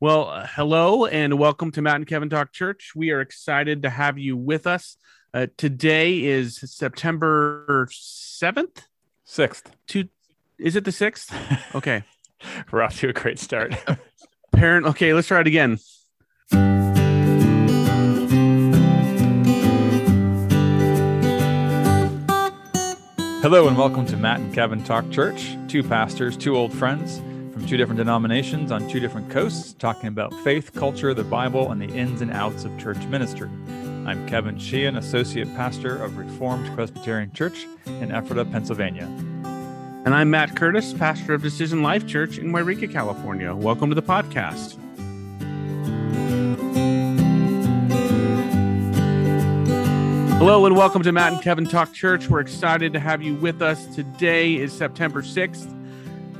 Well, hello and welcome to Matt and Kevin Talk Church. We are excited to have you with us. Today is September 7th? 6th. Is it the 6th? Okay. We're off to a great start. Okay, let's try it again. Hello and welcome to Matt and Kevin Talk Church. Two pastors, two old friends from two different denominations on two different coasts, talking about faith, culture, the Bible, and the ins and outs of church ministry. I'm Kevin Sheehan, Associate Pastor of Reformed Presbyterian Church in Ephrata, Pennsylvania. And I'm Matt Curtis, Pastor of Decision Life Church in Wairika, California. Welcome to the podcast. Hello and welcome to Matt and Kevin Talk Church. We're excited to have you with us. Today is September 6th.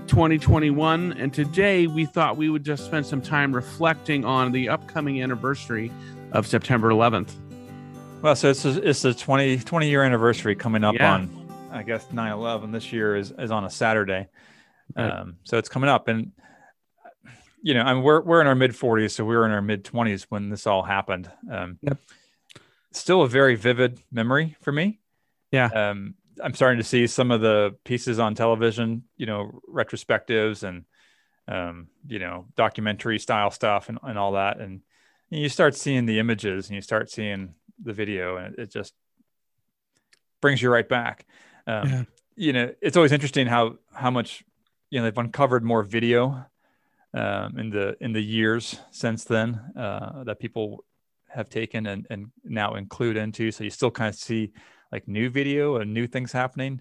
2021, and today we thought we would just spend some time reflecting on the upcoming anniversary of September 11th. Well, so it's a 20-year anniversary coming up on, I guess, 9/11 this year is on a Saturday, right. So it's coming up, and you know, I mean, we're in our mid 40s, so we were in our mid 20s when this all happened. Still a very vivid memory for me. I'm starting to see some of the pieces on television, you know, retrospectives and, you know, documentary style stuff and all that. And you start seeing the images and you start seeing the video, and it just brings you right back. You know, it's always interesting how much, you know, they've uncovered more video, in the years since then, that people have taken and now include into. So you still kind of see like new video and new things happening,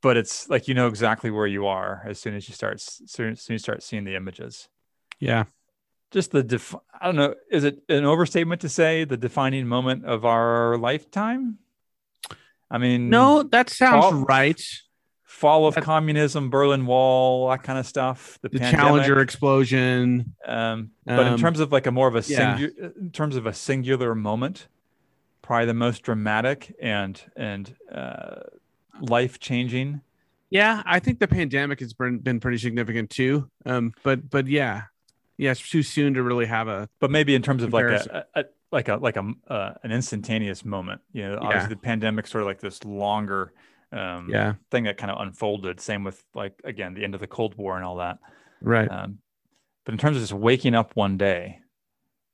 but it's like, you know, exactly where you are as soon as you start seeing the images. Yeah. Just I don't know. Is it an overstatement to say the defining moment of our lifetime? I mean, no, that sounds right. Fall of communism, Berlin Wall, that kind of stuff. The Challenger explosion. But in terms of like a singular moment, probably the most dramatic and life-changing. Yeah, I think the pandemic has been pretty significant too. But it's too soon to really have a. But maybe in terms of comparison. An instantaneous moment, you know, obviously the pandemic sort of like this longer thing that kind of unfolded. Same with like again the end of the Cold War and all that. Right. But in terms of just waking up one day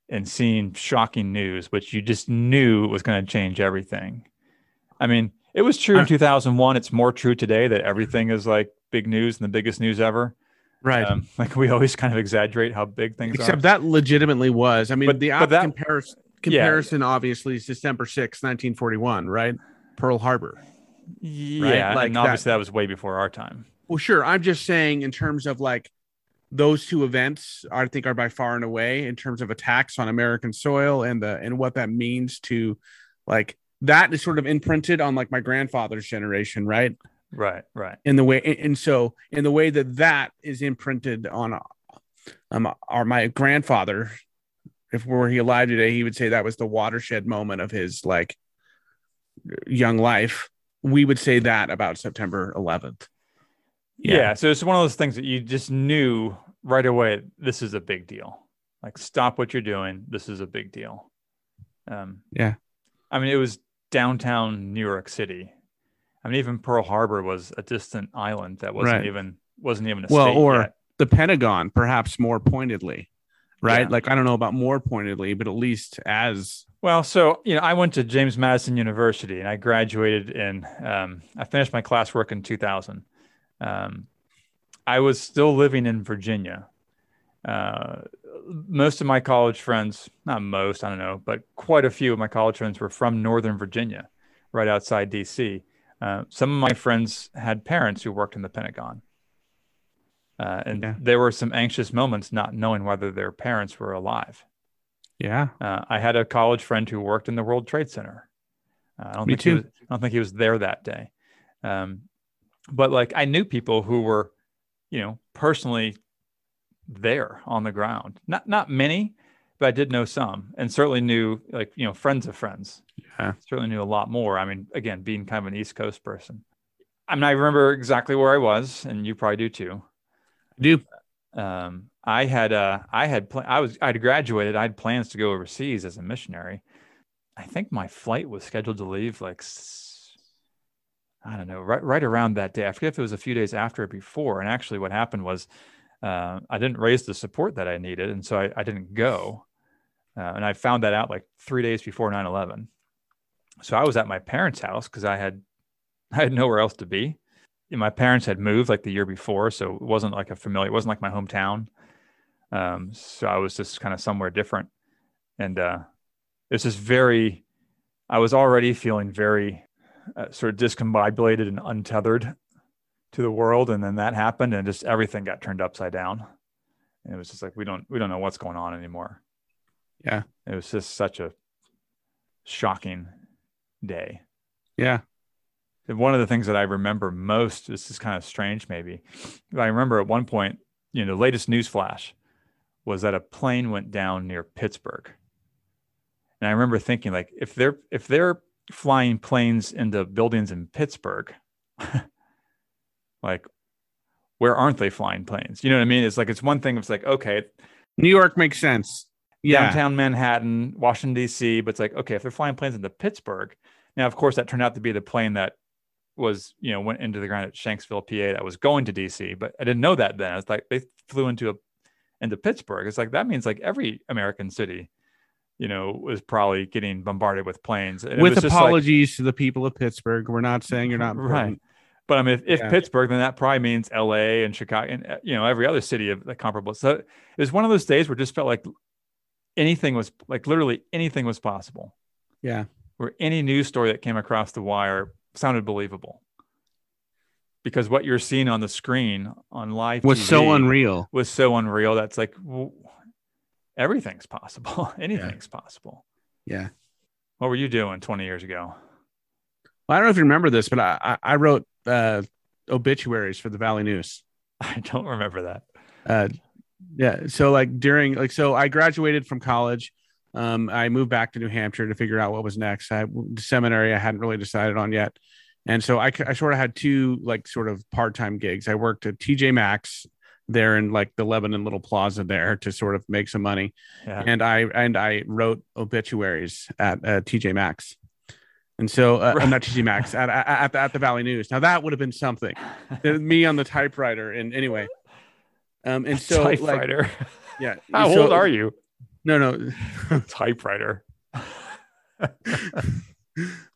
and seeing shocking news, which you just knew was going to change everything. I mean, it was true in 2001. It's more true today that everything is like big news and the biggest news ever. Right. Like we always kind of exaggerate how big things are. Except that legitimately was. I mean, comparison obviously is December 6, 1941, right? Pearl Harbor. Yeah. Right? Like, and obviously that was way before our time. Well, sure. I'm just saying in terms of like, those two events, I think, are by far and away in terms of attacks on American soil and what that means to, like, that is sort of imprinted on like my grandfather's generation, right? Right. In the way that is imprinted on my grandfather, if were he alive today, he would say that was the watershed moment of his like young life. We would say that about September 11th. Yeah. So it's one of those things that you just knew right away. This is a big deal. Like, stop what you're doing. This is a big deal. I mean, it was downtown New York City. I mean, even Pearl Harbor was a distant island that wasn't even a state or yet. The Pentagon, perhaps more pointedly, right? Yeah. Like, I don't know about more pointedly, but at least as well. So, you know, I went to James Madison University and I graduated in. I finished my classwork in 2000. I was still living in Virginia. Most of my college friends, not most, I don't know, but quite a few of my college friends were from Northern Virginia, right outside DC. Some of my friends had parents who worked in the Pentagon. And there were some anxious moments not knowing whether their parents were alive. Yeah. I had a college friend who worked in the World Trade Center. I don't think he was there that day. But like I knew people who were, you know, personally there on the ground. Not many, but I did know some, and certainly knew like, you know, friends of friends. Yeah. Certainly knew a lot more. I mean, again, being kind of an East Coast person. I mean, I remember exactly where I was, and you probably do too. I do. I had graduated. I had plans to go overseas as a missionary. I think my flight was scheduled to leave like, I don't know, right around that day. I forget if it was a few days after or before. And actually what happened was, I didn't raise the support that I needed. And so I didn't go. And I found that out like 3 days before 9/11. So I was at my parents' house because I had nowhere else to be. And my parents had moved like the year before. So it wasn't like it wasn't like my hometown. So I was just kind of somewhere different. And it's just I was already feeling very sort of discombobulated and untethered to the world. And then that happened and just everything got turned upside down. And it was just like, we don't know what's going on anymore. Yeah. It was just such a shocking day. Yeah. And one of the things that I remember most, this is kind of strange maybe, but I remember at one point, you know, the latest news flash was that a plane went down near Pittsburgh. And I remember thinking, like, if they're flying planes into buildings in Pittsburgh, like, where aren't they flying planes? You know what I mean? It's like, it's one thing. It's like, okay, New York makes sense. Yeah. Downtown Manhattan, Washington, DC. But it's like, okay, if they're flying planes into Pittsburgh. Now, of course, that turned out to be the plane that was, you know, went into the ground at Shanksville, PA, that was going to DC, but I didn't know that then. It's like, they flew into Pittsburgh. It's like, that means like every American city, you know, was probably getting bombarded with planes. And with apologies to the people of Pittsburgh. We're not saying you're not important. Right. But I mean, if Pittsburgh, then that probably means LA and Chicago and, you know, every other city of the comparable. So it was one of those days where it just felt like anything was, like, literally anything was possible. Yeah. Where any news story that came across the wire sounded believable, because what you're seeing on the screen on live was TV so unreal. That's like, everything's possible. Anything's possible. Yeah. What were you doing 20 years ago? Well, I don't know if you remember this, but I wrote obituaries for the Valley News. I don't remember that. Yeah. So like so I graduated from college. I moved back to New Hampshire to figure out what was next. Seminary I hadn't really decided on yet. And so I sort of had two like sort of part-time gigs. I worked at TJ Maxx there in like the Lebanon little plaza there to sort of make some money. Yeah. And I wrote obituaries at TJ Maxx. And so not TJ Maxx at the Valley News. Now that would have been something. Me on the typewriter. And anyway, and so typewriter. Like, yeah. How old are you? No. Typewriter.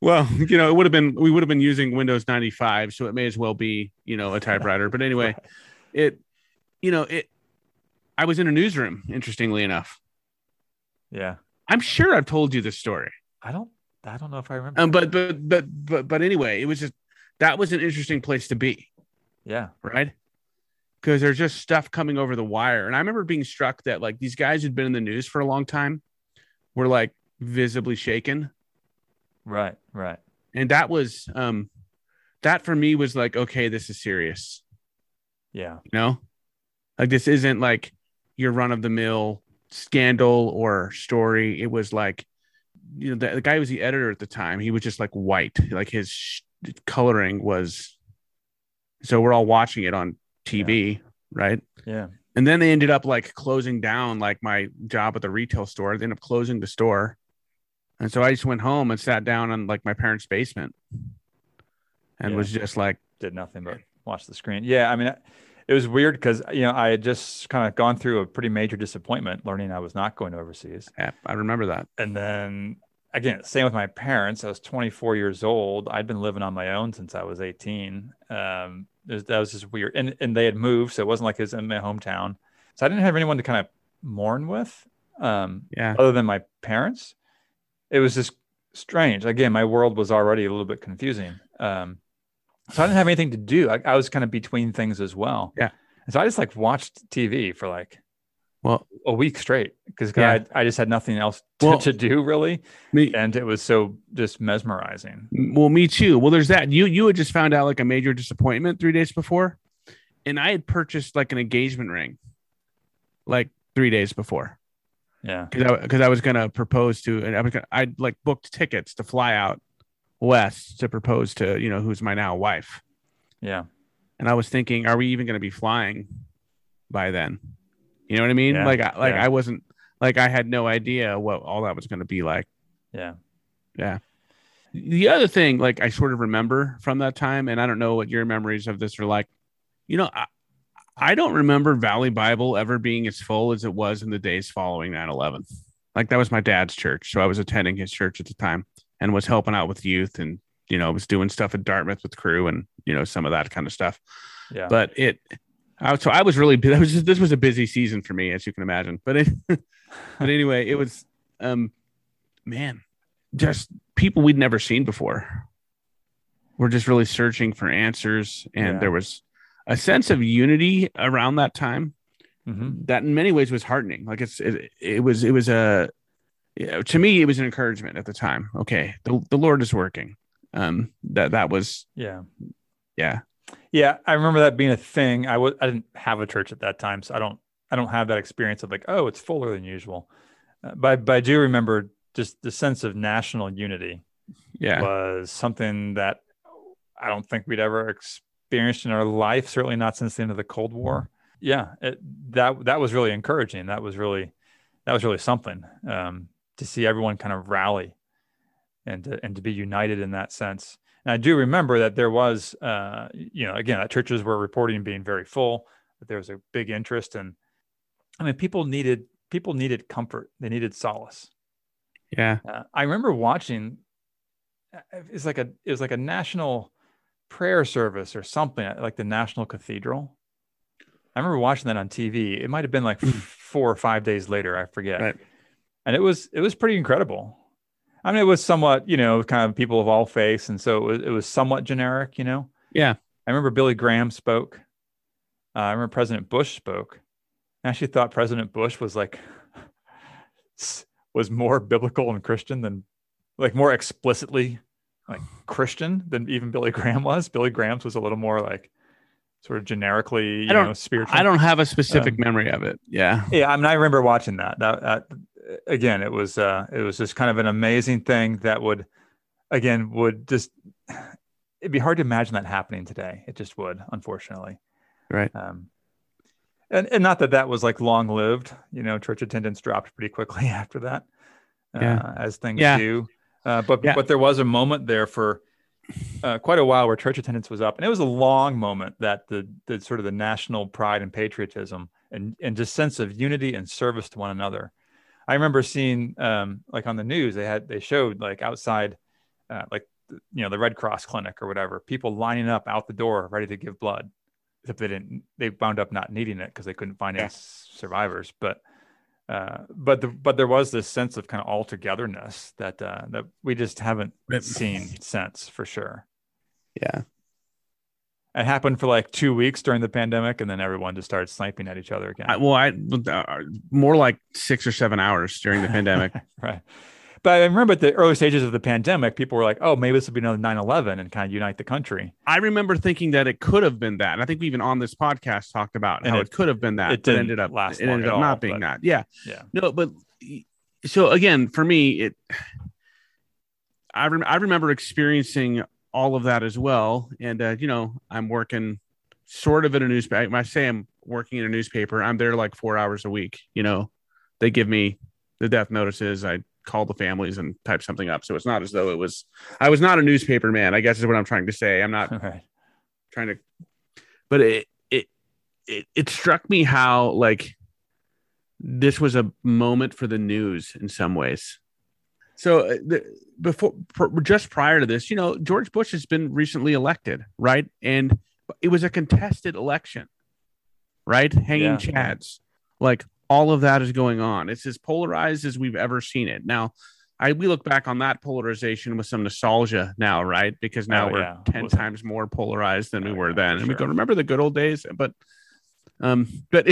Well, you know, we would have been using Windows 95. So it may as well be, you know, a typewriter. But anyway, I was in a newsroom, interestingly enough. Yeah. I'm sure I've told you this story. I don't know if I remember. But anyway, it was just, that was an interesting place to be. Yeah. Right. Because there's just stuff coming over the wire. And I remember being struck that like these guys who'd been in the news for a long time were like visibly shaken. Right. Right. And that was, that for me was like, okay, this is serious. Yeah. You know, like this isn't like your run of the mill scandal or story. It was like, you know, the guy who was the editor at the time, he was just like white, like his coloring was, so we're all watching it on TV. Yeah. Right. Yeah. And then they ended up like closing down, like my job at the retail store, they ended up closing the store. And so I just went home and sat down on like my parents' basement and was just like, did nothing but watch the screen. Yeah. I mean, it was weird because, you know, I had just kind of gone through a pretty major disappointment learning I was not going overseas. Yeah, I remember that. And then again, same with my parents. I was 24 years old. I'd been living on my own since I was 18. That was just weird. And they had moved. So it wasn't like it was in my hometown. So I didn't have anyone to kind of mourn with, other than my parents. It was just strange. Again, my world was already a little bit confusing. So I didn't have anything to do. I was kind of between things as well. Yeah. And so I just like watched TV for like, a week straight because I just had nothing else to do really. And it was so just mesmerizing. Well, me too. Well, there's that. You had just found out like a major disappointment 3 days before. And I had purchased like an engagement ring like 3 days before. Yeah. Because I was going to propose to, and I like booked tickets to fly out west to propose to, you know, who's my now wife. Yeah. And I was thinking, are we even going to be flying by then. You know what I mean? Yeah. Like I wasn't, like I had no idea what all that was going to be like. Yeah. Yeah. The other thing, like I sort of remember from that time, and I don't know what your memories of this are like, you know, I don't remember Valley Bible ever being as full as it was in the days following 9/11. Like that was my dad's church. So I was attending his church at the time and was helping out with youth and, you know, was doing stuff at Dartmouth with crew and, you know, some of that kind of stuff. Yeah. But this was a busy season for me, as you can imagine. But anyway, it was, man, just people we'd never seen before. We're just really searching for answers. And there was a sense of unity around that time that in many ways was heartening. Like to me, it was an encouragement at the time. Okay. The Lord is working. That was I remember that being a thing. I didn't have a church at that time, so I don't have that experience of like, oh, it's fuller than usual, but I do remember just the sense of national unity was something that I don't think we'd ever experienced in our life, certainly not since the end of the Cold War. That was really encouraging. That was really something to see everyone kind of rally and to be united in that sense. And I do remember that there was, again, that churches were reporting being very full, that there was a big interest. And I mean, people needed comfort. They needed solace. Yeah. I remember watching, it was like a national prayer service or something, like the National Cathedral. I remember watching that on TV. It might've been like 4 or 5 days later. I forget. Right. And it was pretty incredible. I mean, it was somewhat, you know, kind of people of all faiths, and so it was somewhat generic, you know? Yeah. I remember Billy Graham spoke. I remember President Bush spoke. I actually thought President Bush was like, was more biblical and Christian than, like, more explicitly like Christian than even Billy Graham was. Billy Graham's was a little more like sort of generically, spiritual. I don't have a specific memory of it. Yeah. Yeah. I mean, I remember watching that. Again, it was just kind of an amazing thing that it'd be hard to imagine that happening today. It just would, unfortunately. Right. And not that was like long lived, you know, church attendance dropped pretty quickly after that, as things do. But there was a moment there for quite a while where church attendance was up, and it was a long moment that the sort of the national pride and patriotism and just sense of unity and service to one another. I remember seeing like on the news, they showed like outside, the Red Cross clinic or whatever, people lining up out the door, ready to give blood. Except they wound up not needing it because they couldn't find any survivors. But there was this sense of kind of all togetherness that we just haven't seen since, for sure. Yeah. It happened for like 2 weeks during the pandemic, and then everyone just started sniping at each other again. More like 6 or 7 hours during the pandemic. Right. But I remember at the early stages of the pandemic, people were like, oh, maybe this will be another 9/11 and kind of unite the country. I remember thinking that it could have been that. And I think we even on this podcast talked about and how it could have been that. It ended up not being that. Yeah. Yeah. No, but so again, for me, I remember experiencing all of that as well. And, I'm working sort of in a newspaper. I say I'm working in a newspaper. I'm there like 4 hours a week. You know, they give me the death notices. I call the families and type something up. So it's not as though I was not a newspaper man, I guess is what I'm trying to say. I'm not trying to, but it struck me how like this was a moment for the news in some ways. So just prior to this, you know, George Bush has been recently elected, right? And it was a contested election, right? Hanging chads, like all of that is going on. It's as polarized as we've ever seen it. Now, we look back on that polarization with some nostalgia now, right? Because now we're 10 times more polarized than we were then. And we go, remember the good old days? But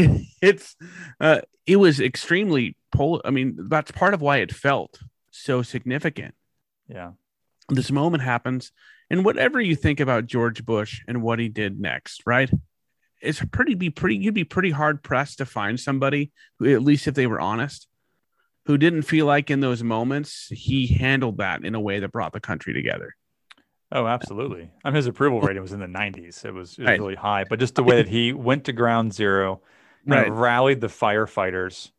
it was extremely polarized. I mean, that's part of why it felt so significant. Yeah. This moment happens, and whatever you think about George Bush and what he did next, right? It's you'd be pretty hard pressed to find somebody who, at least if they were honest, who didn't feel like in those moments he handled that in a way that brought the country together. Oh, absolutely. I mean, his approval rating was in the 90s. It was really high, but just the way that he went to ground zero, right. Rallied the firefighters.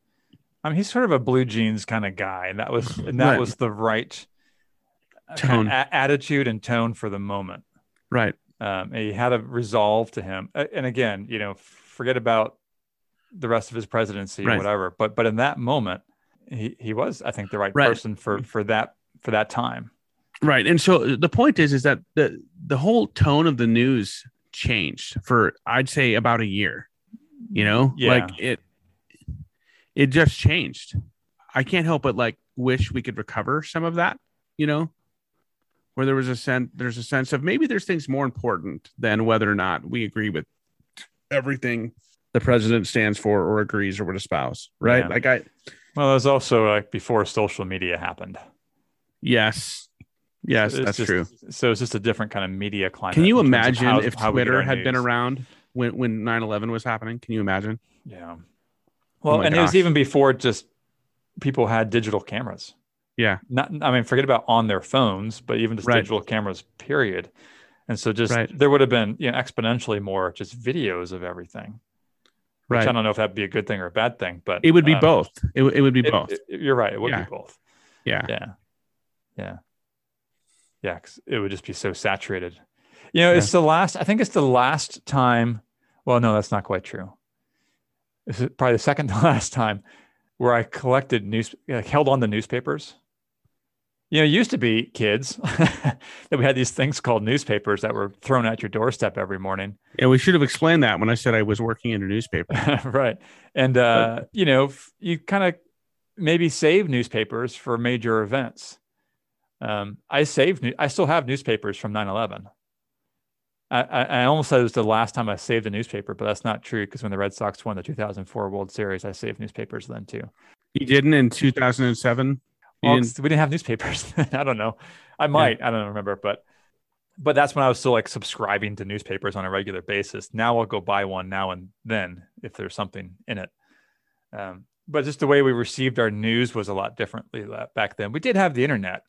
I mean, he's sort of a blue jeans kind of guy, and that was the right tone, kind of attitude and tone for the moment. Right. He had a resolve to him. And again, forget about the rest of his presidency, right. whatever. But in that moment, he was, I think, the right, right. person for that time. Right. And so the point is that the whole tone of the news changed for, I'd say, about a year, yeah. Like it just changed. I can't help but wish we could recover some of that, where there was there's a sense of maybe there's things more important than whether or not we agree with everything the president stands for or agrees or would espouse. Right. Yeah. Well, there's also before social media happened. Yes, so that's true. So it's just a different kind of media climate. Can you imagine if Twitter had been around when 9/11 was happening? Can you imagine? Yeah. Well, and gosh. It was even before just people had digital cameras. Yeah. Forget about on their phones, but even just right. digital cameras, period. And so just right. there would have been exponentially more just videos of everything. Right. Which I don't know if that'd be a good thing or a bad thing, but it would be both. It would be both. You're right. It would yeah. be both. Yeah. Yeah. Yeah. Yeah, 'cause it would just be so saturated. Yeah. It's the last time. Well, no, that's not quite true. This is probably the second to last time where I collected held on to newspapers. It used to be kids that we had these things called newspapers that were thrown at your doorstep every morning. Yeah, we should have explained that when I said I was working in a newspaper. Right. And, you kind of maybe save newspapers for major events. I still have newspapers from 9/11. I almost said it was the last time I saved a newspaper, but that's not true, because when the Red Sox won the 2004 World Series, I saved newspapers then too. You didn't in 2007? Well, we didn't have newspapers. I don't know. I might. Yeah. I don't remember. But that's when I was still subscribing to newspapers on a regular basis. Now I'll go buy one now and then if there's something in it. But just the way we received our news was a lot differently back then. We did have the internet.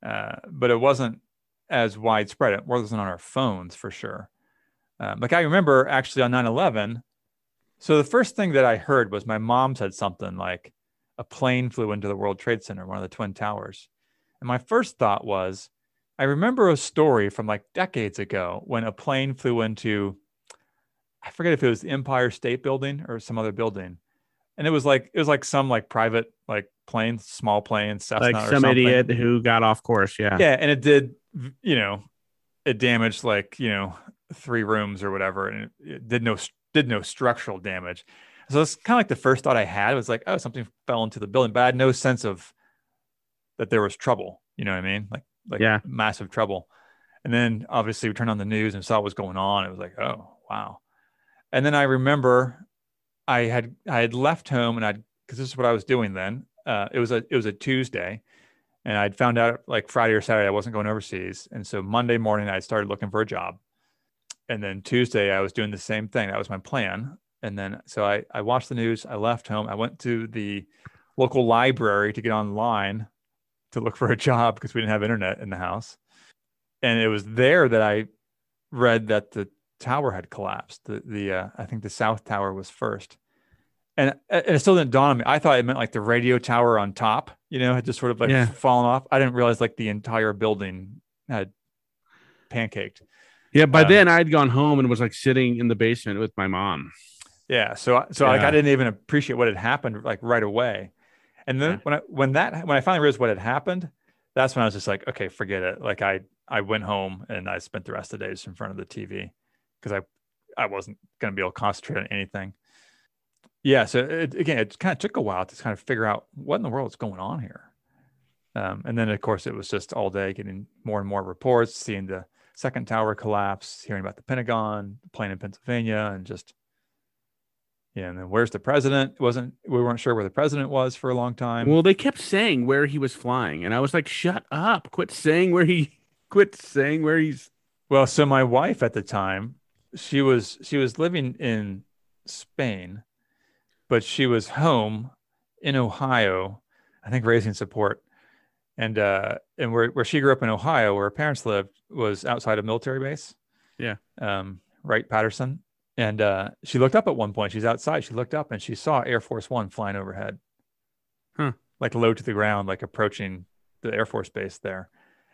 But it wasn't as widespread. It wasn't on our phones for sure. I remember actually on 9/11. So the first thing that I heard was my mom said something like, a plane flew into the World Trade Center, one of the Twin Towers. And my first thought was, I remember a story from decades ago when a plane flew into, I forget if it was the Empire State Building or some other building. And it was some private plane, small plane, Cessna or something. Some idiot who got off course, yeah. Yeah, and it did, it damaged 3 rooms or whatever, and it did no structural damage. So it's kind of the first thought I had. It was something fell into the building, but I had no sense of that there was trouble. You know what I mean? Yeah. Massive trouble. And then obviously we turned on the news and saw what was going on. It was oh wow. And then I remember. I had left home and because this is what I was doing then. It was a Tuesday, and I'd found out Friday or Saturday I wasn't going overseas, and so Monday morning I started looking for a job, and then Tuesday I was doing the same thing. That was my plan. And then so I watched the news. I left home. I went to the local library to get online to look for a job because we didn't have internet in the house, and it was there that I read that the tower had collapsed. I think the South Tower was first, and it still didn't dawn on me. I thought it meant the radio tower on top, had just sort of fallen off. I didn't realize the entire building had pancaked. Yeah, by then I'd gone home and was sitting in the basement with my mom. Yeah, so I didn't even appreciate what had happened right away. And then when I finally realized what had happened, that's when I was just okay, forget it. I went home and I spent the rest of the days in front of the TV. Because I wasn't going to be able to concentrate on anything. Yeah, so it kind of took a while to kind of figure out what in the world is going on here. And then, of course, it was just all day getting more and more reports, seeing the second tower collapse, hearing about the Pentagon, the plane in Pennsylvania, and just, and then where's the president? We weren't sure where the president was for a long time. Well, they kept saying where he was flying, and I was shut up, quit saying where he's. Well, so my wife at the time, She was living in Spain, but she was home in Ohio, I think raising support, and where she grew up in Ohio, where her parents lived, was outside a military base. Yeah, Wright-Patterson, And she looked up at one point. She's outside. She looked up and she saw Air Force One flying overhead, like low to the ground, like approaching the Air Force Base there.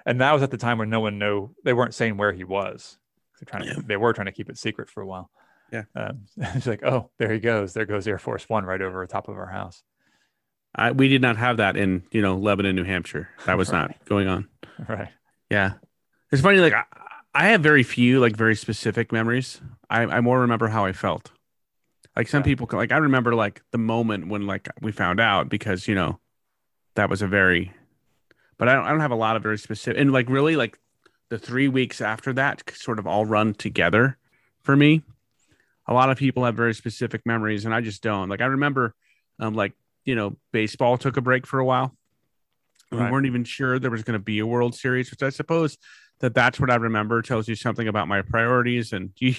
And that was at the time when no one knew. They weren't saying where he was. They were trying to keep it secret for a while. Yeah. It's like, oh, there he goes. There goes Air Force One right over the top of our house. We did not have that in, you know, Lebanon, New Hampshire. That was not going on. Right. Yeah. It's funny. Like I have very few, like very specific memories. I more remember how I felt. Like some people, like I remember like the moment when like we found out, because, you know, that was a very, but I don't have a lot of very specific, and like really like the 3 weeks after that sort of all run together for me. A lot of people have very specific memories and I just don't. Like I remember like, you know, baseball took a break for a while. We weren't even sure there was going to be a World Series, which I suppose that's what I remember tells you something about my priorities. And you're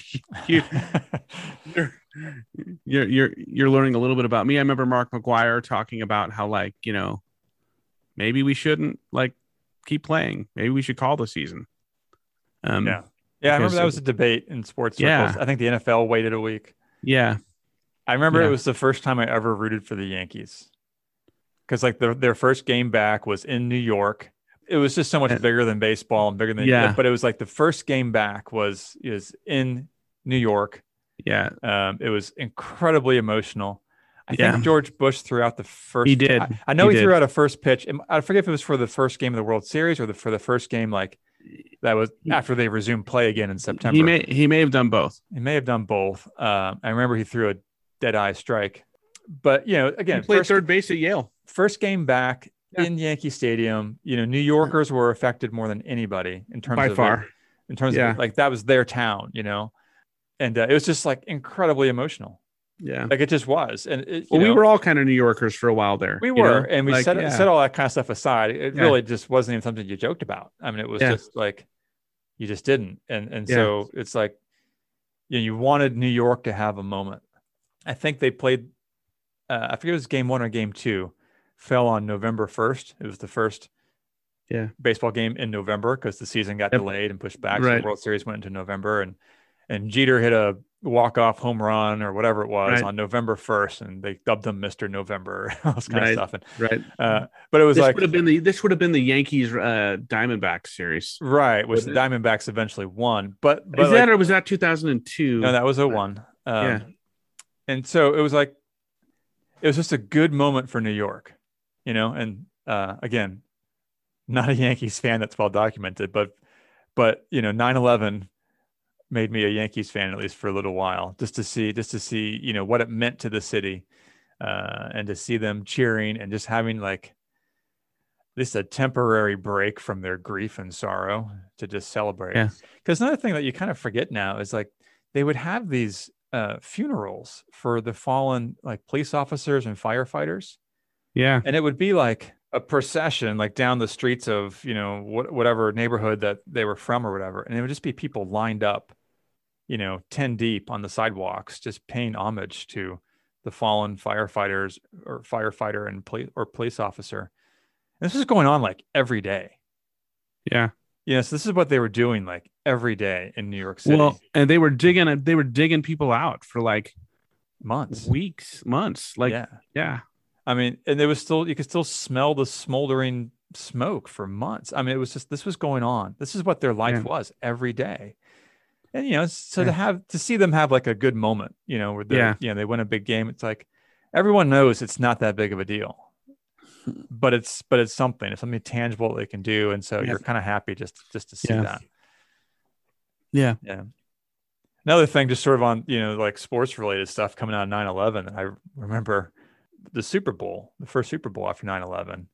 learning a little bit about me. I remember Mark McGuire talking about how, like, you know, maybe we shouldn't like keep playing. Maybe we should call the season. Yeah. I remember that was a debate in sports circles. I think the NFL waited a week. Yeah. I remember it was the first time I ever rooted for the Yankees, because like their first game back was in New York. It was just so much bigger than baseball and bigger than but it was like the first game back is in New York. Yeah, it was incredibly emotional. I think George Bush threw out the first. He did. I know he threw out a first pitch. I forget if it was for the first game of the World Series or for the first game like that was after they resumed play again in September. He may have done both. He may have done both. I remember he threw a dead-eye strike. But, you know, again, he played third base at Yale. First game back in Yankee Stadium, you know, New Yorkers were affected more than anybody in terms of like that was their town, you know, and it was just like incredibly emotional. Yeah, like it just was. And we were all kind of New Yorkers for a while there. We were, and we like, set all that kind of stuff aside. It really just wasn't even something you joked about. I mean, it was just like you just didn't. And so it's like, you know, you wanted New York to have a moment. I think they played. I forget if it was game 1 or game 2, fell on November 1st. It was the first baseball game in November because the season got delayed and pushed back. So the World Series went into November, and Jeter hit a walk-off home run or whatever it was on November 1st, and they dubbed him Mr. November and all this kind of stuff. But it was this would have been the Yankees Diamondbacks series. Right, which the Diamondbacks eventually won. But is that, or was that 2002? No, that was 01. And so it was like, it was just a good moment for New York, you know, and again, not a Yankees fan, that's well documented, but you know, 9/11 made me a Yankees fan, at least for a little while, just to see, you know, what it meant to the city and to see them cheering and just having like this, a temporary break from their grief and sorrow to just celebrate. Yeah. 'Cause another thing that you kind of forget now is like, they would have these funerals for the fallen like police officers and firefighters. Yeah. And it would be like a procession, like down the streets of, you know, whatever neighborhood that they were from or whatever. And it would just be people lined up, you know, 10 deep on the sidewalks, just paying homage to the fallen firefighters or firefighter and police officer. And this is going on like every day. Yeah. Yeah, so this is what they were doing like every day in New York City. Well, and they were digging people out for like months. Like yeah. I mean, and there was still, you could still smell the smoldering smoke for months. I mean, it was just, this was going on. This is what their life was every day. And you know, so to see them have like a good moment, you know, where they you know, they win a big game. It's like everyone knows it's not that big of a deal. But it's something. It's something tangible they can do, and so you're kind of happy just to see that. Yeah, yeah. Another thing, just sort of on, you know, like sports related stuff coming out of 9/11. I remember the Super Bowl, the first Super Bowl after 9/11,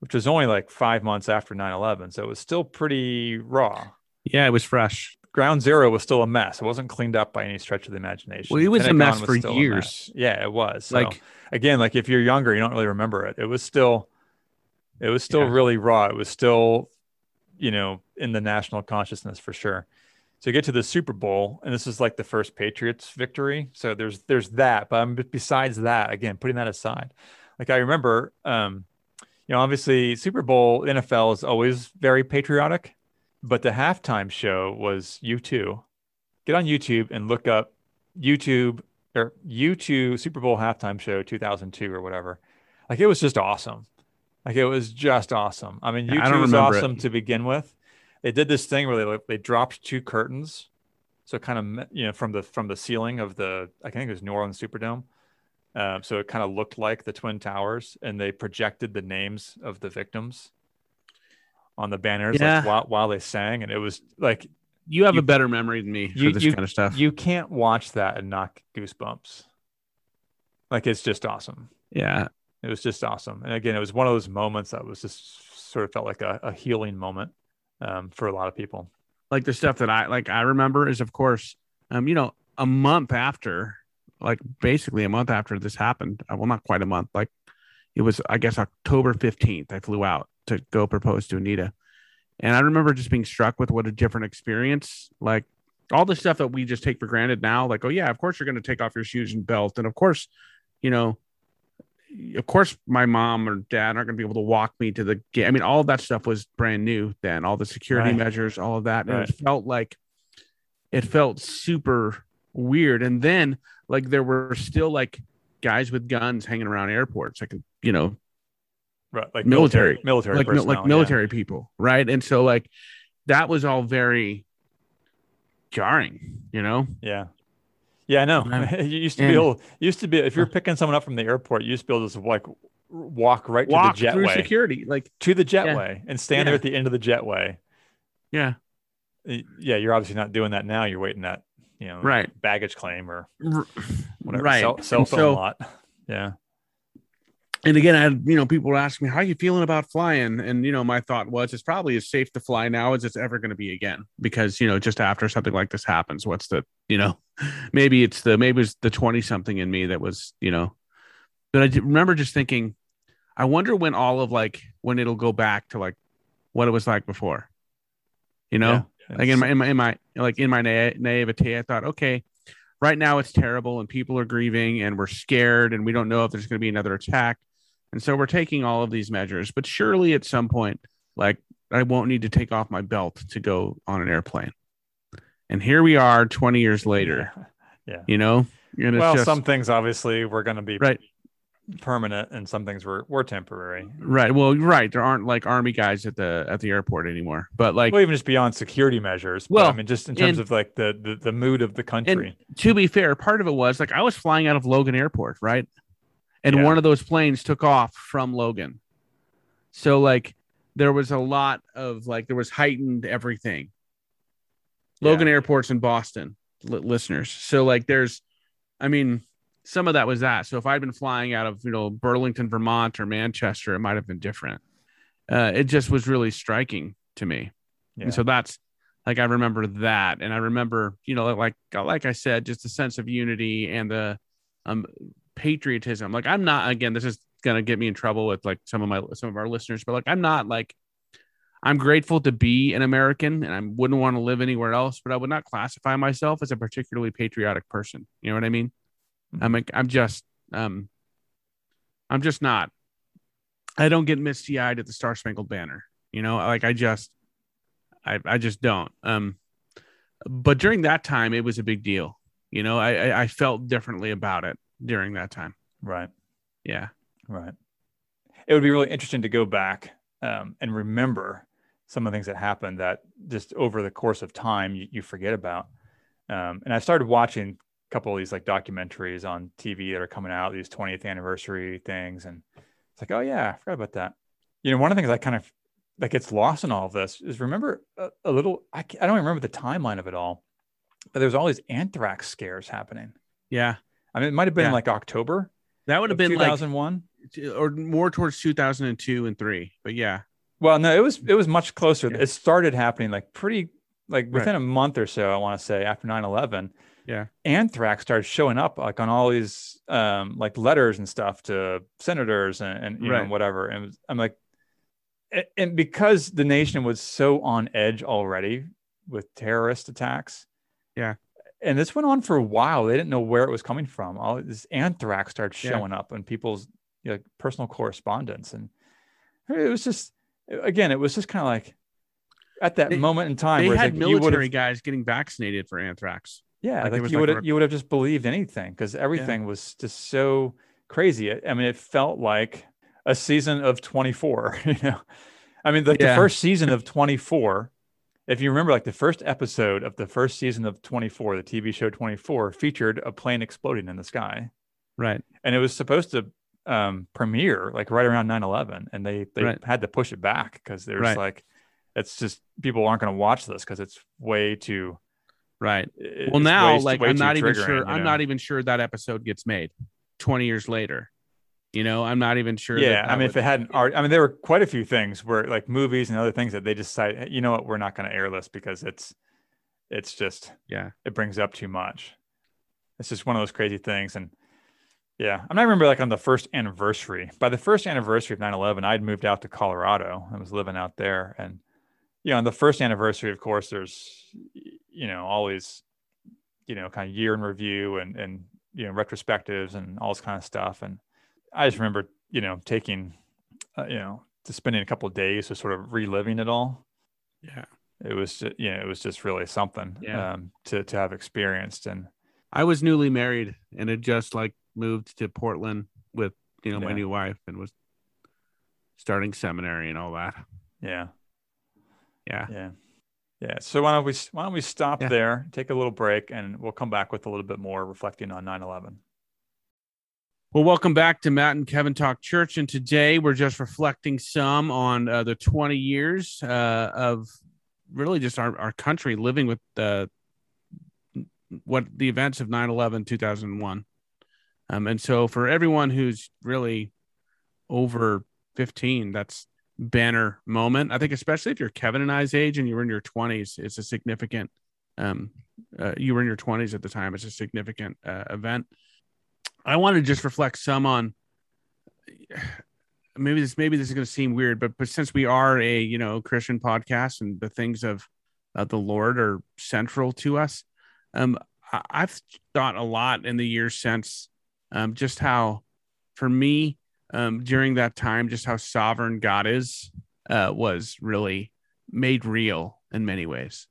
which was only like 5 months after 9/11, so it was still pretty raw. Yeah, it was fresh. Ground Zero was still a mess. It wasn't cleaned up by any stretch of the imagination. Well, it was Pentagon a mess for years. Yeah, it was. So, like again, like if you're younger, you don't really remember it. It was still really raw. It was still, you know, in the national consciousness for sure. So you get to the Super Bowl, and this is like the first Patriots victory. So there's that, but besides that, again, putting that aside, like I remember, you know, obviously Super Bowl NFL is always very patriotic. But the halftime show was U2. Get on YouTube and look up YouTube or U2 Super Bowl halftime show 2002 or whatever. Like, it was just awesome. Like, it was just awesome. I mean, U2 was awesome to begin with. They did this thing where they dropped two curtains. So kind of, you know, from the ceiling of the, I think it was New Orleans Superdome. So it kind of looked like the Twin Towers, and they projected the names of the victims on the banners like, while they sang. And it was like, you have a better memory than me for this kind of stuff. You can't watch that and not get goosebumps. Like, it's just awesome. Yeah. It was just awesome. And again, it was one of those moments that was just sort of felt like a healing moment for a lot of people. Like, the stuff that I remember is, of course, you know, a month after, like basically a month after this happened. Well, not quite a month. Like, it was, I guess, October 15th. I flew out to go propose to Anita. And I remember just being struck with what a different experience, like all the stuff that we just take for granted now, like, oh yeah, of course you're going to take off your shoes and belt. And of course, you know, of course my mom or dad aren't going to be able to walk me to the game. I mean, all of that stuff was brand new then, all the security measures, all of that. And it felt super weird. And then, like, there were still like guys with guns hanging around airports, like, you know, like military people, right? And so, like, that was all very jarring, you know. I know. You used to be if you're picking someone up from the airport, you used to be able to like walk to the jetway, security, like to the jetway, and stand there at the end of the jetway. You're obviously not doing that now. You're waiting at, you know, baggage claim or whatever, cell phone lot. And again, I had, you know, people were asking me, how are you feeling about flying? And, you know, my thought was, it's probably as safe to fly now as it's ever going to be again, because, you know, just after something like this happens, what's the, you know, maybe it's the 20 something in me that was, you know, but I remember just thinking, I wonder when all of like, when it'll go back to like what it was like before, you know, like in my naivete, I thought, okay, right now it's terrible and people are grieving and we're scared and we don't know if there's going to be another attack. And so we're taking all of these measures, but surely at some point, like, I won't need to take off my belt to go on an airplane. And here we are 20 years later, you know, well, just, some things obviously were going to be permanent and some things were temporary. Right. Well, right. There aren't like army guys at the airport anymore, but like, well, even just beyond security measures. Well, I mean, just in terms of like the mood of the country. And to be fair, part of it was like, I was flying out of Logan Airport. Right. And one of those planes took off from Logan. So like there was a lot of like, there was heightened everything. Logan Airport's in Boston, listeners. So like there's, I mean, some of that was that. So if I'd been flying out of, you know, Burlington, Vermont or Manchester, it might've been different. It just was really striking to me. Yeah. And so that's like, I remember that. And I remember, you know, like I said, just the sense of unity and the, patriotism. Like I'm not, again, this is going to get me in trouble with like some of our listeners, but like, I'm not like, I'm grateful to be an American and I wouldn't want to live anywhere else, but I would not classify myself as a particularly patriotic person. You know what I mean? Mm-hmm. I'm just not, I don't get misty eyed at the Star Spangled Banner, you know, like I just don't. But during that time it was a big deal. You know, I felt differently about it during that time. Right. Yeah. Right. It would be really interesting to go back and remember some of the things that happened that just over the course of time you forget about. And I started watching a couple of these like documentaries on TV that are coming out, these 20th anniversary things. And it's like, oh yeah, I forgot about that. You know, one of the things I kind of that gets lost in all of this is remember a little, I don't even remember the timeline of it all, but there's all these anthrax scares happening. Yeah. I mean, it might've been like October. That would have been 2001 or more towards 2002 and 2003, but yeah. Well, no, it was much closer. Yeah. It started happening like pretty, like within a month or so, I want to say after 9/11. Yeah. Anthrax started showing up like on all these like letters and stuff to senators and you know, whatever. And I'm like, and because the nation was so on edge already with terrorist attacks. Yeah. And this went on for a while. They didn't know where it was coming from. All this anthrax started showing up in people's, you know, personal correspondence. And it was just, again, it was just kind of like at that moment in time. They had military guys getting vaccinated for anthrax. Yeah, like you would have just believed anything, because everything was just so crazy. I mean, it felt like a season of 24. You know, I mean, like the first season of 24. If you remember, like the first episode of the first season of 24, the TV show 24, featured a plane exploding in the sky, right? And it was supposed to premiere like right around 9/11, and they had to push it back because there's like, it's just people aren't going to watch this because it's way too. Right. Well, now, like, I'm not even sure. I'm not even sure that episode gets made 20 years later. You know, I'm not even sure. Yeah. I mean, if it hadn't already, I mean, there were quite a few things where like movies and other things that they decide, you know what, we're not going to air this because it's just, it brings up too much. It's just one of those crazy things. And I remember like on the first anniversary, by the first anniversary of 9/11, I'd moved out to Colorado. I was living out there. And, you know, on the first anniversary, of course, there's, you know, always, you know, kind of year in review and, you know, retrospectives and all this kind of stuff. And I just remember, you know, taking, you know, to spending a couple of days to sort of reliving it all. Yeah. It was, you know, it was just really something to have experienced. And I was newly married and had just like moved to Portland with, you know, my new wife and was starting seminary and all that. Yeah. Yeah. Yeah. Yeah. So why don't we stop there, take a little break, and we'll come back with a little bit more reflecting on 9/11. Well, welcome back to Matt and Kevin Talk Church. And today we're just reflecting some on the 20 years of really just our country living with the events of 9/11, 2001. And so for everyone who's really over 15, that's banner moment. I think especially if you're Kevin and I's age and you were in your 20s, it's a significant you were in your 20s at the time, it's a significant event. I want to just reflect some on, maybe this is going to seem weird, but since we are a, you know, Christian podcast and the things of the Lord are central to us, I've thought a lot in the years since, just how for me, during that time, just how sovereign God is, was really made real in many ways.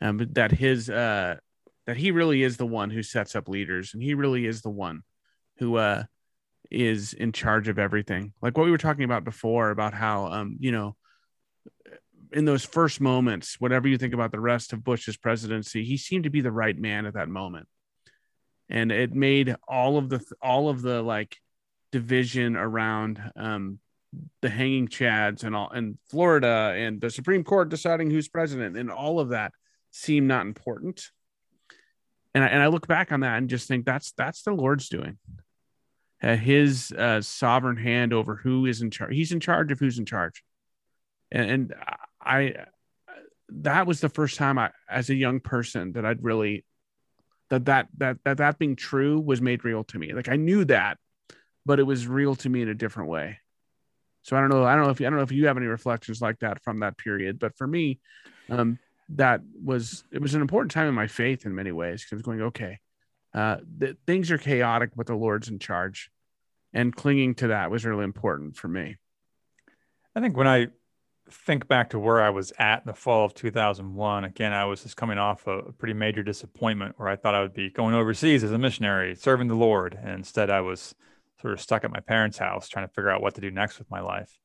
But that that he really is the one who sets up leaders, and he really is the one who, is in charge of everything. Like what we were talking about before, about how, you know, in those first moments, whatever you think about the rest of Bush's presidency, he seemed to be the right man at that moment. And it made all of the like, division around the hanging chads and all, and Florida and the Supreme Court deciding who's president and all of that seemed not important. And I look back on that and just think that's the Lord's doing. His sovereign hand over who is in charge. He's in charge of who's in charge. And that was the first time I, as a young person, that I'd really, that being true was made real to me. Like I knew that, but it was real to me in a different way. So I don't know if you have any reflections like that from that period, but for me, it was an important time in my faith in many ways. Cause I was going, okay, things are chaotic, but the Lord's in charge, and clinging to that was really important for me. I think when I think back to where I was at in the fall of 2001, again, I was just coming off a pretty major disappointment where I thought I would be going overseas as a missionary, serving the Lord. And instead I was sort of stuck at my parents' house trying to figure out what to do next with my life.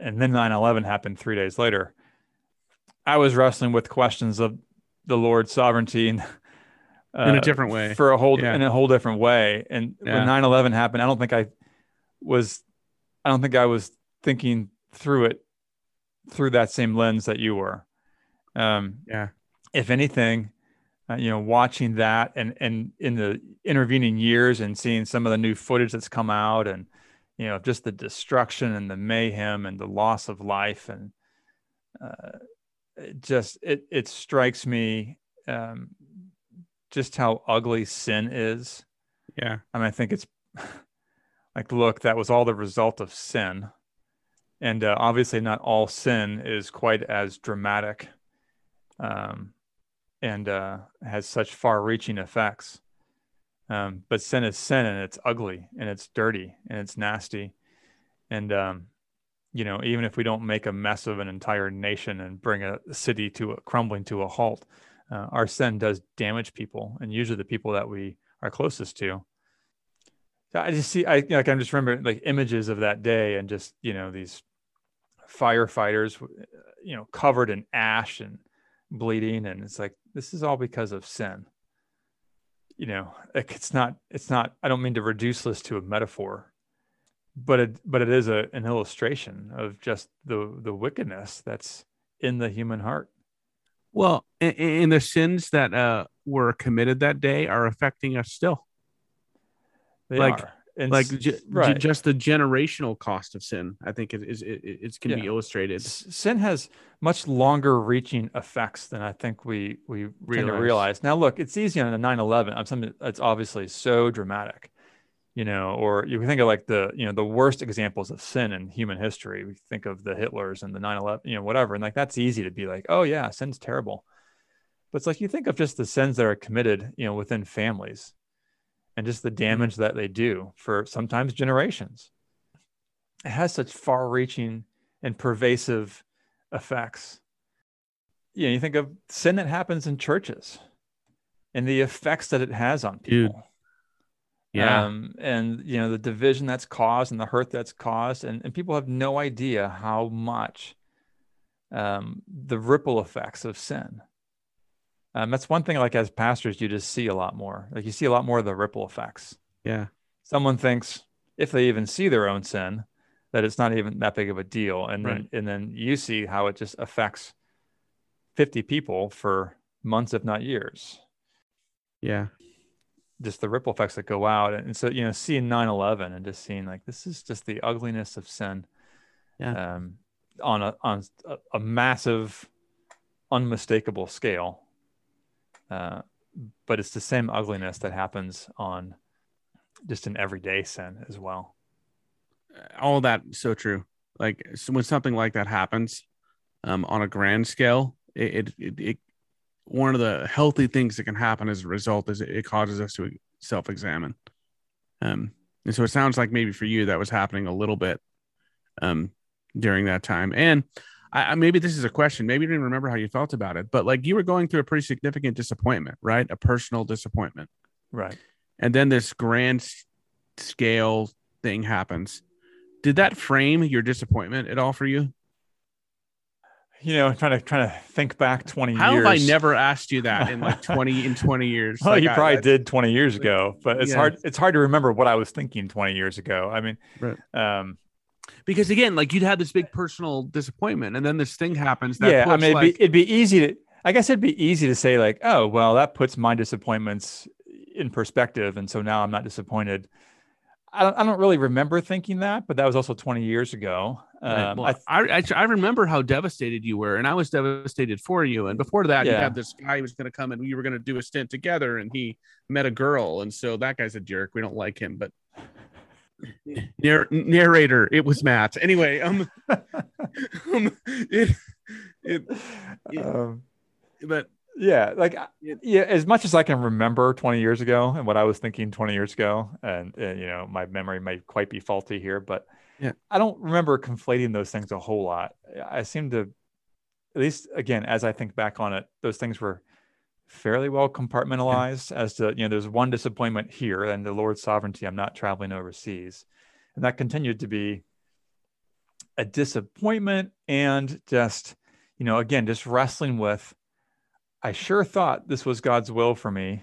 And then 9/11 happened 3 days later. I was wrestling with questions of the Lord's sovereignty and, in a different way, in a whole different way. And when 9/11 happened, I don't think I was thinking through it through that same lens that you were. If anything, you know, watching that and in the intervening years and seeing some of the new footage that's come out and, you know, just the destruction and the mayhem and the loss of life. And it strikes me just how ugly sin is. Yeah. I mean, I think it's like, look, that was all the result of sin. And obviously not all sin is quite as dramatic. And has such far-reaching effects. But sin is sin, and it's ugly, and it's dirty, and it's nasty. And, you know, even if we don't make a mess of an entire nation and bring a city to a crumbling to a halt, our sin does damage people, and usually the people that we are closest to. I just see, I'm just remembering like images of that day, and just, you know, these firefighters, you know, covered in ash and bleeding. And it's like, this is all because of sin. You know, like it's not, I don't mean to reduce this to a metaphor, but it is an illustration of just the wickedness that's in the human heart. Well, and the sins that were committed that day are affecting us still. They are. And like just the generational cost of sin, I think it can be illustrated. Sin has much longer reaching effects than I think we tend to realize. Now, look, it's easy on a 9/11. I'm something that's obviously so dramatic, you know, or you think of like the, you know, the worst examples of sin in human history. We think of the Hitlers and the 9/11, you know, whatever. And like, that's easy to be like, oh yeah, sin's terrible. But it's like, you think of just the sins that are committed, you know, within families. And just the damage that they do for sometimes generations. It has such far-reaching and pervasive effects. You know, you think of sin that happens in churches and the effects that it has on people. Dude. Yeah. And, you know, the division that's caused and the hurt that's caused. And people have no idea how much the ripple effects of sin. That's one thing, like as pastors, you just see a lot more. Like you see a lot more of the ripple effects. Yeah. Someone thinks, if they even see their own sin, that it's not even that big of a deal. And right. then you see how it just affects 50 people for months, if not years. Yeah. Just the ripple effects that go out. And so, you know, seeing 9/11 and just seeing like, this is just the ugliness of sin. Yeah. On a massive, unmistakable scale. But it's the same ugliness that happens on just an everyday sin as well. All that is so true. Like so when something like that happens on a grand scale, it one of the healthy things that can happen as a result is it causes us to self-examine. And so it sounds like maybe for you that was happening a little bit during that time. And maybe this is a question. Maybe you didn't remember how you felt about it, but like you were going through a pretty significant disappointment, right? A personal disappointment. Right. And then this grand scale thing happens. Did that frame your disappointment at all for you? You know, trying to think back 20 years. How have I never asked you that in like 20 years? Well, like you probably did 20 years ago, but it's hard. It's hard to remember what I was thinking 20 years ago. I mean, right. Because again, like you'd had this big personal disappointment and then this thing happens. That puts, I mean, it'd be easy to say like, oh, well, that puts my disappointments in perspective. And so now I'm not disappointed. I don't really remember thinking that, but that was also 20 years ago. Right. Well, I remember how devastated you were, and I was devastated for you. And before that, you had this guy who was going to come and we were going to do a stint together, and he met a girl. And so that guy's a jerk. We don't like him, but narrator, it was Matt. Anyway, but yeah, like yeah, as much as I can remember 20 years ago and what I was thinking 20 years ago, and you know, my memory might quite be faulty here, but yeah, I don't remember conflating those things a whole lot. I seem to, at least again, as I think back on it, those things were fairly well compartmentalized as to, you know, there's one disappointment here and the Lord's sovereignty, I'm not traveling overseas. And that continued to be a disappointment and just, you know, again, just wrestling with, I sure thought this was God's will for me.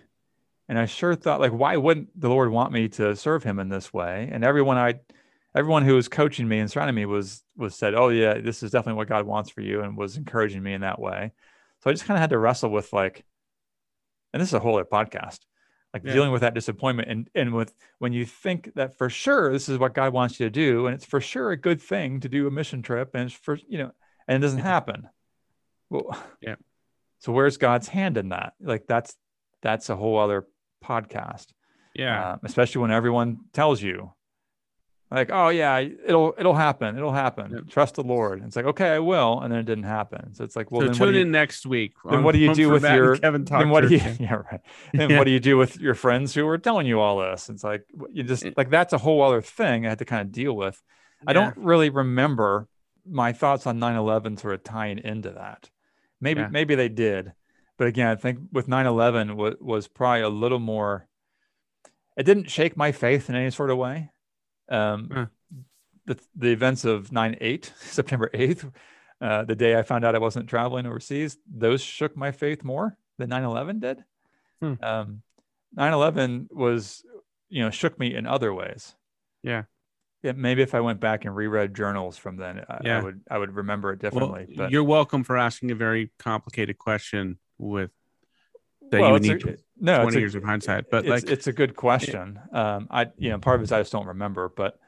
And I sure thought like, why wouldn't the Lord want me to serve him in this way? And everyone who was coaching me and surrounding me was said, oh yeah, this is definitely what God wants for you, and was encouraging me in that way. So I just kind of had to wrestle with like, and this is a whole other podcast, like dealing with that disappointment and with when you think that for sure this is what God wants you to do, and it's for sure a good thing to do a mission trip, and it's for, you know, and it doesn't happen. Well, yeah. So where's God's hand in that? Like that's a whole other podcast. Yeah. Especially when everyone tells you, like, oh yeah, it'll happen. Yep. Trust the Lord. And it's like, okay, I will. And then it didn't happen. So it's like, well, so then tune in next week. Then what do you do with your Kevin Talk? Then what do you do with your friends who are telling you all this? It's like, you just like, that's a whole other thing I had to kind of deal with. Yeah. I don't really remember my thoughts on 9/11 sort of tying into that. Maybe they did, But again, I think with 9/11 was probably a little more, it didn't shake my faith in any sort of way. The events of 9/8, September 8th, the day I found out I wasn't traveling overseas, those shook my faith more than 9/11 did. 9/11 was, shook me in other ways. Yeah. Maybe if I went back and reread journals from then, I would remember it differently. Well, but you're welcome for asking a very complicated question with that. Well, you would need 20 years of hindsight, but it's a good question. Part of it is I just don't remember. But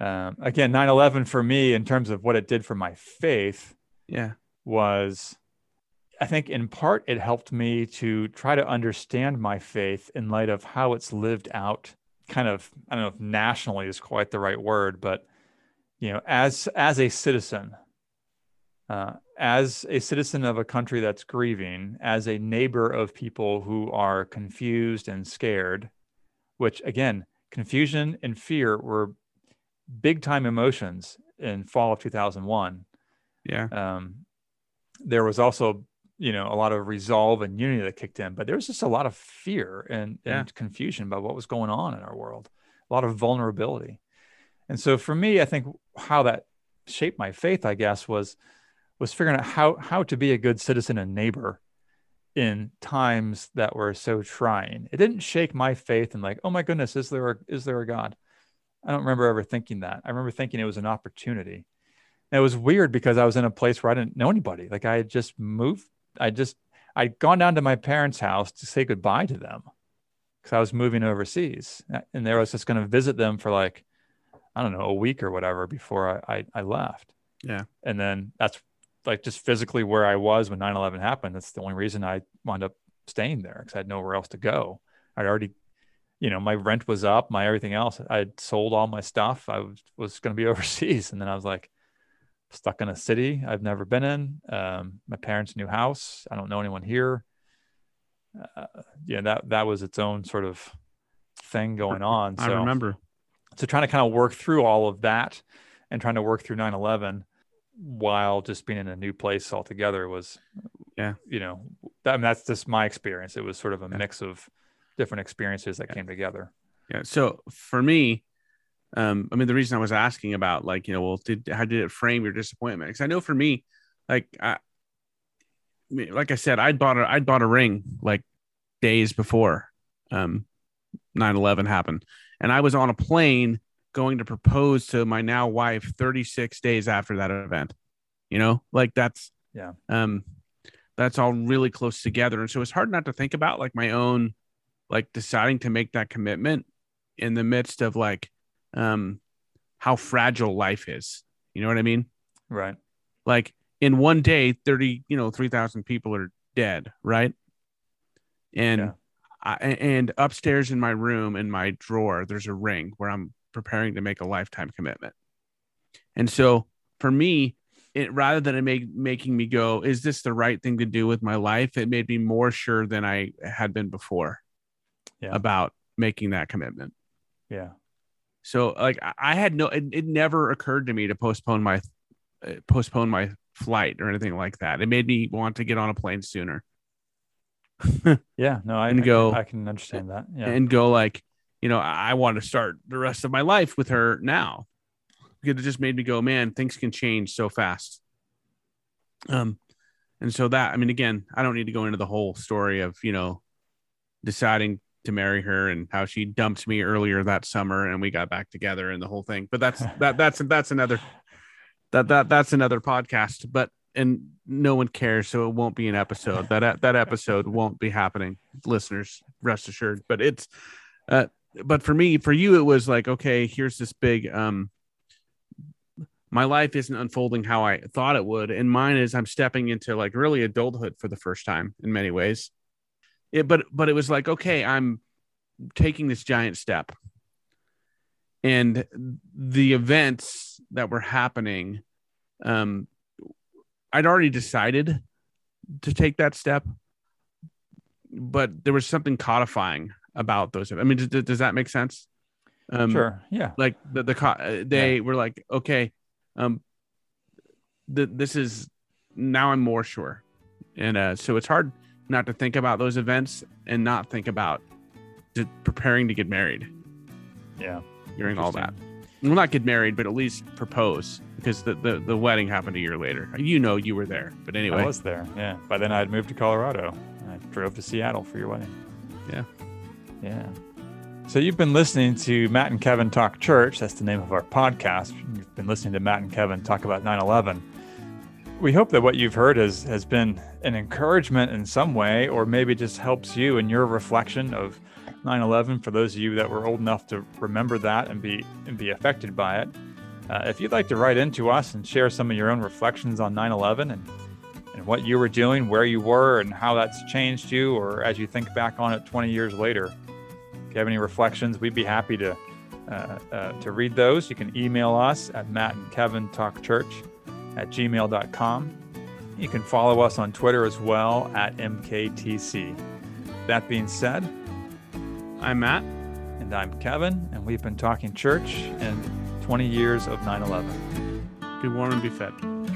again, 9/11 for me, in terms of what it did for my faith, was, I think in part it helped me to try to understand my faith in light of how it's lived out. Kind of, I don't know if nationally is quite the right word, but as a citizen of a country that's grieving, as a neighbor of people who are confused and scared, which again, confusion and fear were big time emotions in fall of 2001. There was also a lot of resolve and unity that kicked in, but there was just a lot of fear and confusion about what was going on in our world, a lot of vulnerability. And so for me, I think how that shaped my faith, I guess, was figuring out how to be a good citizen and neighbor in times that were so trying. It didn't shake my faith and like, oh my goodness, is there a God? I don't remember ever thinking that. I remember thinking it was an opportunity. And it was weird because I was in a place where I didn't know anybody. Like I had just moved. I'd gone down to my parents' house to say goodbye to them because I was moving overseas, and there I was just going to visit them for like, I don't know, a week or whatever before I left. Yeah. And then that's like just physically where I was when 9/11 happened. That's the only reason I wound up staying there, because I had nowhere else to go. I'd already, my rent was up, my everything else. I'd sold all my stuff. I was going to be overseas. And then I was like, stuck in a city I've never been in, my parents' new house. I don't know anyone here. That was its own sort of thing going on. So, I remember. So trying to kind of work through all of that and trying to work through 9/11 while just being in a new place altogether was, that's just my experience. It was sort of a mix of different experiences that came together. Yeah. So for me, the reason I was asking about how did it frame your disappointment? Because I know for me, like I said, I'd bought a ring like days before 9/11 happened, and I was on a plane going to propose to my now wife 36 days after that event. That's all really close together, and so it's hard not to think about my own deciding to make that commitment in the midst of how fragile life is. You know what I mean? Right. In one day, 3,000 people are dead. Right. And and upstairs in my room, in my drawer, there's a ring where I'm preparing to make a lifetime commitment. And so for me, rather than making me go, is this the right thing to do with my life? It made me more sure than I had been before about making that commitment. Yeah. So I had it never occurred to me to postpone my flight or anything like that. It made me want to get on a plane sooner. I can understand that. Yeah. And go I want to start the rest of my life with her now. It just made me go, man, things can change so fast. And so that, again, I don't need to go into the whole story of, deciding to marry her and how she dumped me earlier that summer and we got back together and the whole thing. But that's another podcast. But and no one cares, so it won't be an episode. That episode won't be happening, listeners. Rest assured. But it's but for me, for you, it was like, okay, here's this big my life isn't unfolding how I thought it would, and mine is I'm stepping into really adulthood for the first time in many ways. But it was okay, I'm taking this giant step, and the events that were happening, I'd already decided to take that step, but there was something codifying about those. Does that make sense? Sure. Yeah. They were okay, this is now I'm more sure, and so it's hard. not to think about those events and not think about preparing to get married. Yeah. During all that. Well, not get married, but at least propose, because the wedding happened a year later. You were there, but anyway. I was there, yeah. By then I had moved to Colorado. I drove to Seattle for your wedding. Yeah. Yeah. So you've been listening to Matt and Kevin Talk Church. That's the name of our podcast. You've been listening to Matt and Kevin talk about 9/11. We hope that what you've heard has been an encouragement in some way, or maybe just helps you in your reflection of 9/11 for those of you that were old enough to remember that and be affected by it. If you'd like to write into us and share some of your own reflections on 9/11 and what you were doing, where you were, and how that's changed you, or as you think back on it 20 years later, if you have any reflections, we'd be happy to read those. You can email us at mattandkevintalkchurch@gmail.com. You can follow us on Twitter as well at MKTC. That being said, I'm Matt. And I'm Kevin, and we've been talking church and 20 years of 9/11. Be warm and be fed.